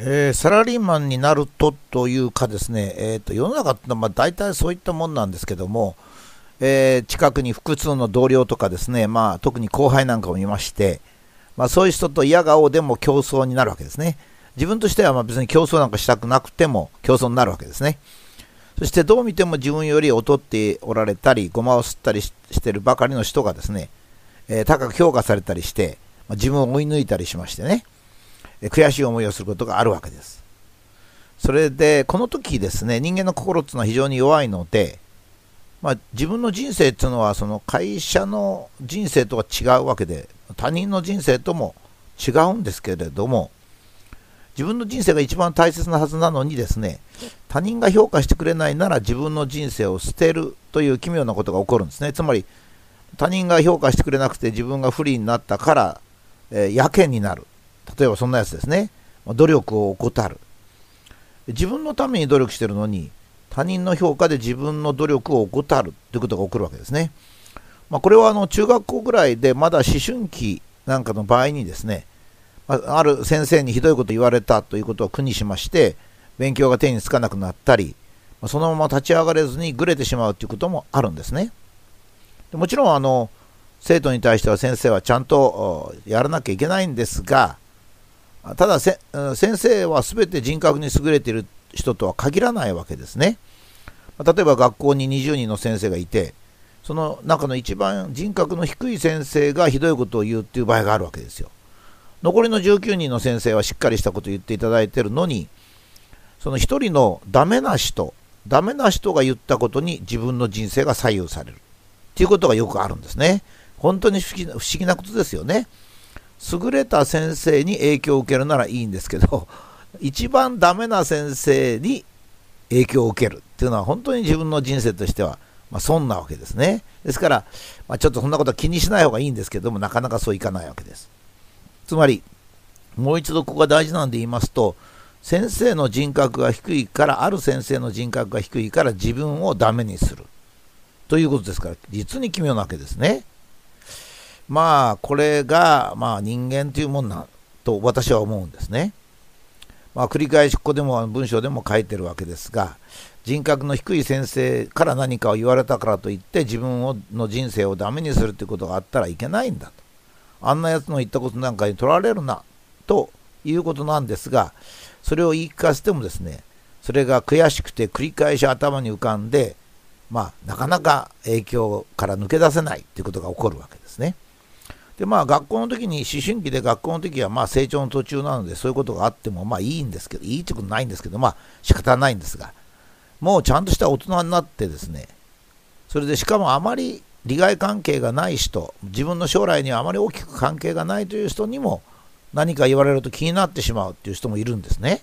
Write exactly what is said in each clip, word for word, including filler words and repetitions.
えー、サラリーマンになるとというかですね、えー、と世の中ってのはまあ大体そういったもんなんですけども、えー、近くに複数の同僚とかですね、まあ、特に後輩なんかもいまして、まあ、そういう人と嫌顔でも競争になるわけですね。自分としてはまあ別に競争なんかしたくなくても競争になるわけですね。そしてどう見ても自分より劣っておられたり、ごまを吸ったりしてるばかりの人がですね、えー、高く評価されたりして、まあ、自分を追い抜いたりしましてね、悔しい思いをすることがあるわけです。それでこの時ですね、人間の心っていうのは非常に弱いので、まあ、自分の人生っていうのはその会社の人生とは違うわけで、他人の人生とも違うんですけれども、自分の人生が一番大切なはずなのにですね、他人が評価してくれないなら自分の人生を捨てるという奇妙なことが起こるんですね。つまり他人が評価してくれなくて自分が不利になったから、えー、やけになる。例えばそんなやつですね。努力を怠る。自分のために努力してるのに他人の評価で自分の努力を怠るということが起こるわけですね。まあ、これはあの中学校ぐらいでまだ思春期なんかの場合にですね、ある先生にひどいこと言われたということを苦にしまして勉強が手につかなくなったり、そのまま立ち上がれずにぐれてしまうということもあるんですね。もちろんあの生徒に対しては先生はちゃんとやらなきゃいけないんですが、ただせ先生は全て人格に優れている人とは限らないわけですね。例えば学校ににじゅうにんの先生がいて、その中の一番人格の低い先生がひどいことを言うっていう場合があるわけですよ。残りのじゅうきゅうにんの先生はしっかりしたことを言っていただいているのに、その一人のダメな人ダメな人が言ったことに自分の人生が左右されるっていうことがよくあるんですね。本当に不思議な、不思議なことですよね。優れた先生に影響を受けるならいいんですけど、一番ダメな先生に影響を受けるっていうのは本当に自分の人生としては、まあ、損なわけですね。ですから、まあ、ちょっとそんなことは気にしない方がいいんですけども、なかなかそういかないわけです。つまりもう一度ここが大事なんで言いますと、先生の人格が低いからある先生の人格が低いから自分をダメにするということですから、実に奇妙なわけですね。まあこれがまあ人間というもんだと私は思うんですね。まあ、繰り返しここでも文章でも書いてるわけですが、人格の低い先生から何かを言われたからといって自分の人生をダメにするということがあったらいけないんだと。あんなやつの言ったことなんかに取られるなということなんですが、それを言い聞かせてもですね、それが悔しくて繰り返し頭に浮かんで、まあなかなか影響から抜け出せないということが起こるわけですね。でまあ、学校の時に思春期で学校の時はまあ成長の途中なのでそういうことがあってもまあいいんですけど、いいってことないんですけど、まあ仕方ないんですが、もうちゃんとした大人になってですね、それでしかもあまり利害関係がない人、自分の将来にはあまり大きく関係がないという人にも何か言われると気になってしまうという人もいるんですね。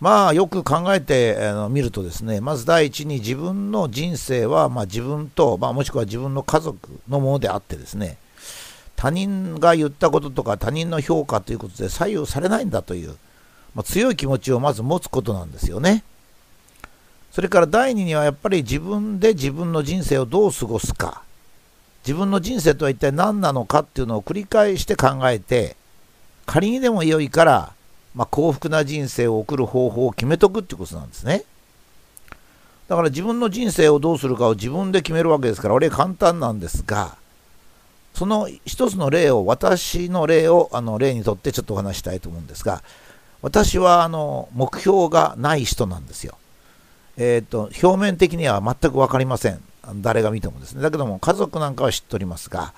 まあよく考えてみるとですね、まず第一に自分の人生はまあ自分と、まあ、もしくは自分の家族のものであってですね、他人が言ったこととか他人の評価ということで左右されないんだという、まあ、強い気持ちをまず持つことなんですよね。それから第二にはやっぱり自分で自分の人生をどう過ごすか、自分の人生とは一体何なのかっていうのを繰り返して考えて、仮にでも良いから、まあ、幸福な人生を送る方法を決めとくっていうことなんですね。だから自分の人生をどうするかを自分で決めるわけですから、俺簡単なんですが、その一つの例を、私の例をあの例にとってちょっとお話したいと思うんですが、私はあの目標がない人なんですよ。えーと、表面的には全く分かりません。誰が見てもですね。だけども家族なんかは知っておりますが、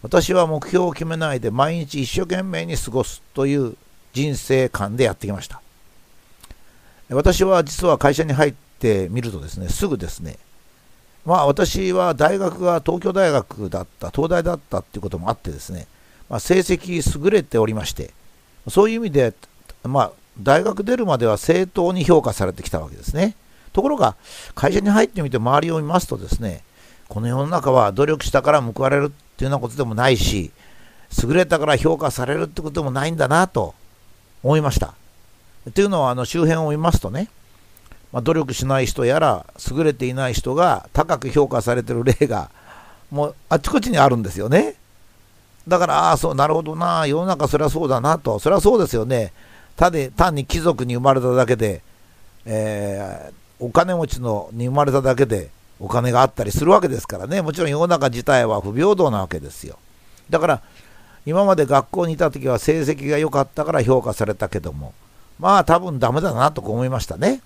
私は目標を決めないで毎日一生懸命に過ごすという人生観でやってきました。私は実は会社に入ってみるとですね、すぐですね、まあ私は大学が東京大学だった、東大だったっていうこともあってですね、まあ、成績優れておりまして、そういう意味で、まあ、大学出るまでは正当に評価されてきたわけですね。ところが会社に入ってみて周りを見ますとですね、この世の中は努力したから報われるっていうようなことでもないし、優れたから評価されるってこともないんだなと思いました。というのはあの周辺を見ますとね、まあ、努力しない人やら優れていない人が高く評価されてる例がもうあちこちにあるんですよね。だからああそうなるほどな、世の中そりゃそうだなと、そりゃそうですよね。ただ単に貴族に生まれただけで、えー、お金持ちのに生まれただけでお金があったりするわけですからね。もちろん世の中自体は不平等なわけですよ。だから今まで学校にいた時は成績が良かったから評価されたけども、まあ多分ダメだなと思いましたね。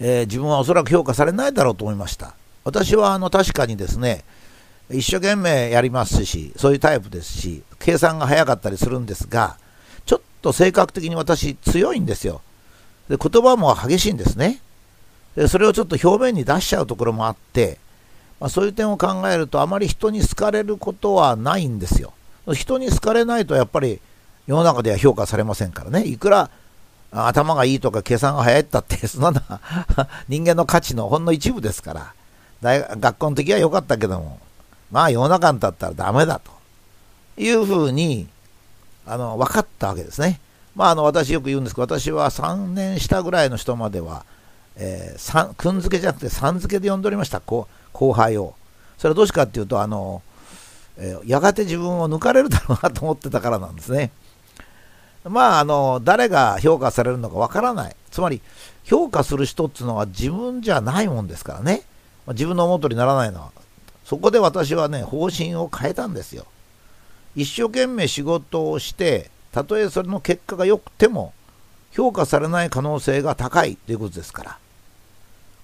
えー、自分はおそらく評価されないだろうと思いました。私はあの確かにですね、一生懸命やりますし、そういうタイプですし、計算が早かったりするんですが、ちょっと性格的に私強いんですよ。で、言葉も激しいんですね。で、それをちょっと表面に出しちゃうところもあって、まあ、そういう点を考えるとあまり人に好かれることはないんですよ。人に好かれないとやっぱり世の中では評価されませんからね。いくら頭がいいとか計算が早いったって、そんな人間の価値のほんの一部ですから、大学校の時は良かったけども、まあ世の中にだったらダメだというふうにあの分かったわけですね。まああの私よく言うんですけど、私はさんねん下ぐらいの人までは、えー、さんくん付けじゃなくてさん付けで呼んでおりました 後, 後輩を。それはどうしてかっていうと、あの、えー、やがて自分を抜かれるだろうなと思ってたからなんですね。まああの誰が評価されるのかわからない。つまり評価する人っていうのは自分じゃないもんですからね。自分の思う通りにならないのは、そこで私はね、方針を変えたんですよ。一生懸命仕事をして、たとえそれの結果が良くても、評価されない可能性が高いということですから、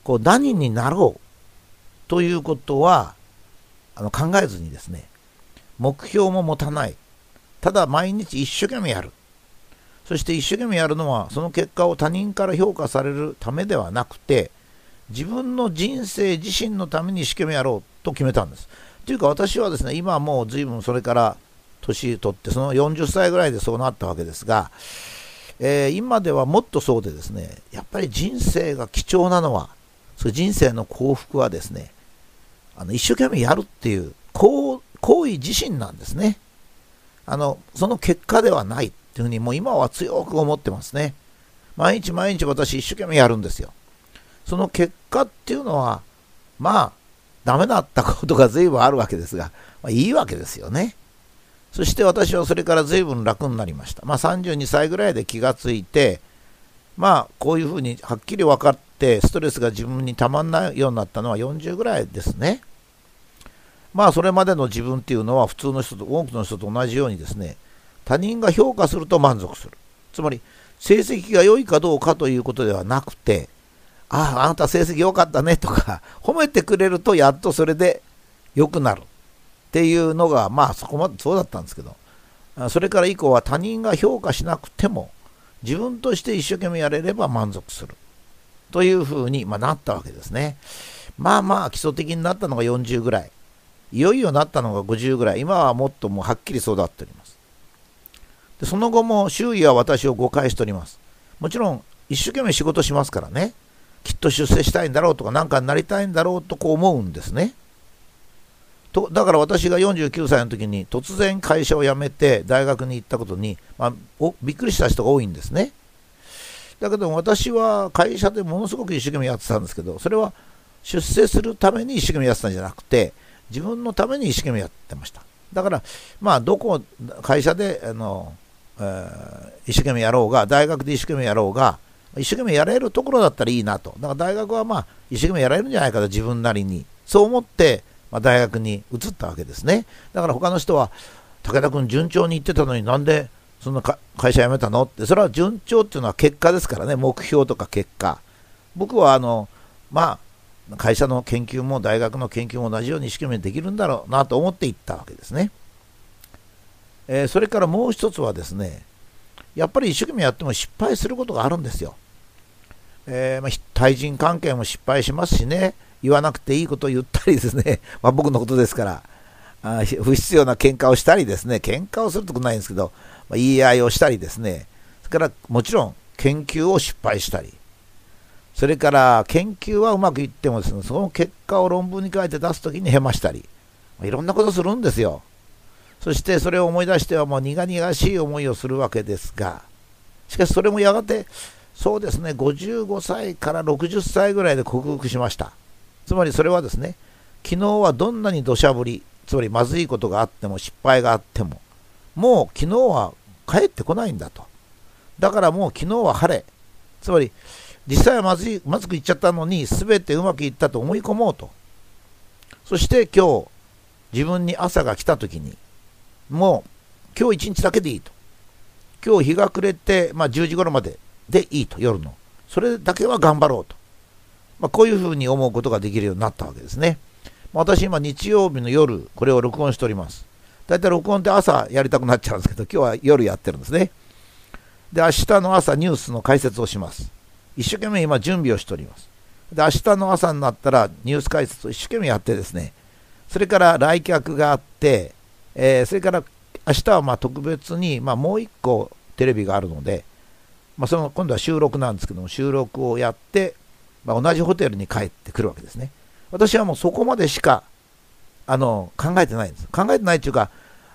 こう何になろうということはあの考えずにですね、目標も持たない。ただ毎日一生懸命やる。そして一生懸命やるのは、その結果を他人から評価されるためではなくて、自分の人生自身のために一生懸命やろうと決めたんです。というか私はですね、今はもう随分それから年取って、そのよんじゅっさいぐらいでそうなったわけですが、えー、今ではもっとそうでですね、やっぱり人生が貴重なのは、その人生の幸福はですね、あの一生懸命やるっていう行為自身なんですね。あの、その結果ではないっていうふうにもう今は強く思ってますね。毎日毎日私一生懸命やるんですよ。その結果っていうのは、まあ、ダメだったことが随分あるわけですが、まあ、いいわけですよね。そして私はそれから随分楽になりました。まあ、さんじゅうにさいぐらいで気がついて、まあ、こういうふうにはっきり分かって、ストレスが自分にたまんないようになったのはよんじゅうぐらいですね。まあ、それまでの自分っていうのは、普通の人と、多くの人と同じようにですね、他人が評価すると満足する。つまり、成績が良いかどうかということではなくて、ああ、あなた成績良かったねとか、褒めてくれるとやっとそれで良くなるっていうのが、まあそこまでそうだったんですけど、それから以降は他人が評価しなくても、自分として一生懸命やれれば満足するというふうに、まあ、なったわけですね。まあまあ基礎的になったのがよんじゅうぐらい、いよいよなったのがごじゅうぐらい、今はもっともうはっきりそうなっております。で、その後も周囲は私を誤解しております。もちろん一生懸命仕事しますからね。きっと出世したいんだろうとか何かになりたいんだろうとこう思うんですね。とだから私がよんじゅうきゅうさいの時に突然会社を辞めて大学に行ったことに、まあ、おびっくりした人が多いんですね。だけど私は会社でものすごく一生懸命やってたんですけど、それは出世するために一生懸命やってたんじゃなくて、自分のために一生懸命やってました。だからまあどこ会社であの、えー、一生懸命やろうが、大学で一生懸命やろうが、一生懸命やれるところだったらいいなと。だから大学はまあ一生懸命やれるんじゃないかと、自分なりに。そう思って、まあ、大学に移ったわけですね。だから他の人は、武田君順調に行ってたのになんでそんな会社辞めたのって、それは順調っていうのは結果ですからね、目標とか結果。僕はあの、まあ、会社の研究も大学の研究も同じように一生懸命できるんだろうなと思って行ったわけですね。えー、それからもう一つはですね、やっぱり一生懸命やっても失敗することがあるんですよ。えーまあ、対人関係も失敗しますしね、言わなくていいことを言ったりですね、まあ、僕のことですから、あ不必要な喧嘩をしたりですね、喧嘩をするとこないんですけど、まあ、言い合いをしたりですね、それからもちろん研究を失敗したり、それから研究はうまくいってもですね、その結果を論文に書いて出すときにへましたり、まあ、いろんなことするんですよ。そしてそれを思い出してはもう苦々しい思いをするわけですが、しかしそれもやがて、そうですね、ごじゅうごさいからろくじゅっさいぐらいで克服しました。つまりそれはですね、昨日はどんなに土砂降り、つまりまずいことがあっても失敗があっても、もう昨日は帰ってこないんだと。だからもう昨日は晴れ、つまり実際はまずい、まずくいっちゃったのに全てうまくいったと思い込もうと。そして今日自分に朝が来た時にもう今日一日だけでいいと、今日日が暮れて、まあ、じゅうじ頃まででいいと、夜のそれだけは頑張ろうと、まあ、こういうふうに思うことができるようになったわけですね。まあ、私今日曜日の夜これを録音しております。だいたい録音って朝やりたくなっちゃうんですけど、今日は夜やってるんですね。で、明日の朝ニュースの解説をします。一生懸命今準備をしております。で、明日の朝になったらニュース解説を一生懸命やってですね、それから来客があって、えー、それから明日はまあ特別に、まあ、もう一個テレビがあるので、まあ、その今度は収録なんですけども、収録をやって、まあ、同じホテルに帰ってくるわけですね。私はもうそこまでしかあの考えてないんです。考えてないっていうか、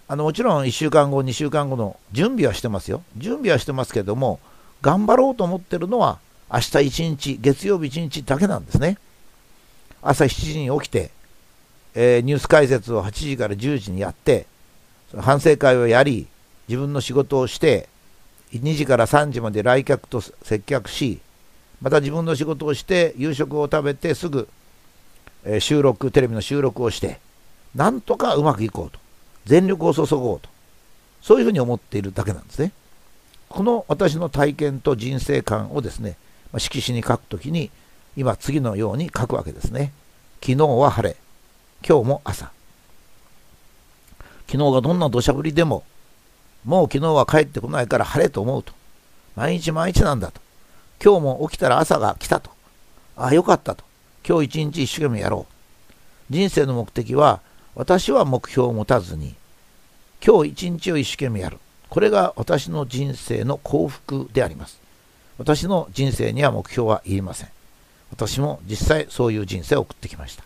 あのもちろんいっしゅうかんご、にしゅうかんごの準備はしてますよ。準備はしてますけれども、頑張ろうと思ってるのは、明日一日、月曜日一日だけなんですね。朝しちじに起きて、えー、ニュース解説をはちじからじゅうじにやって、反省会をやり、自分の仕事をして、にじからさんじまで来客と接客し、また自分の仕事をして、夕食を食べてすぐ、えー、収録、テレビの収録をして、なんとかうまくいこうと。全力を注ごうと。そういうふうに思っているだけなんですね。この私の体験と人生観をですね、色紙に書くときに、今次のように書くわけですね。昨日は晴れ。今日も朝。昨日がどんな土砂降りでも、もう昨日は帰ってこないから晴れと思うと。毎日毎日なんだと。今日も起きたら朝が来たと。ああ、よかったと。今日一日一生懸命やろう。人生の目的は、私は目標を持たずに、今日一日を一生懸命やる。これが私の人生の幸福であります。私の人生には目標はいりません。私も実際そういう人生を送ってきました。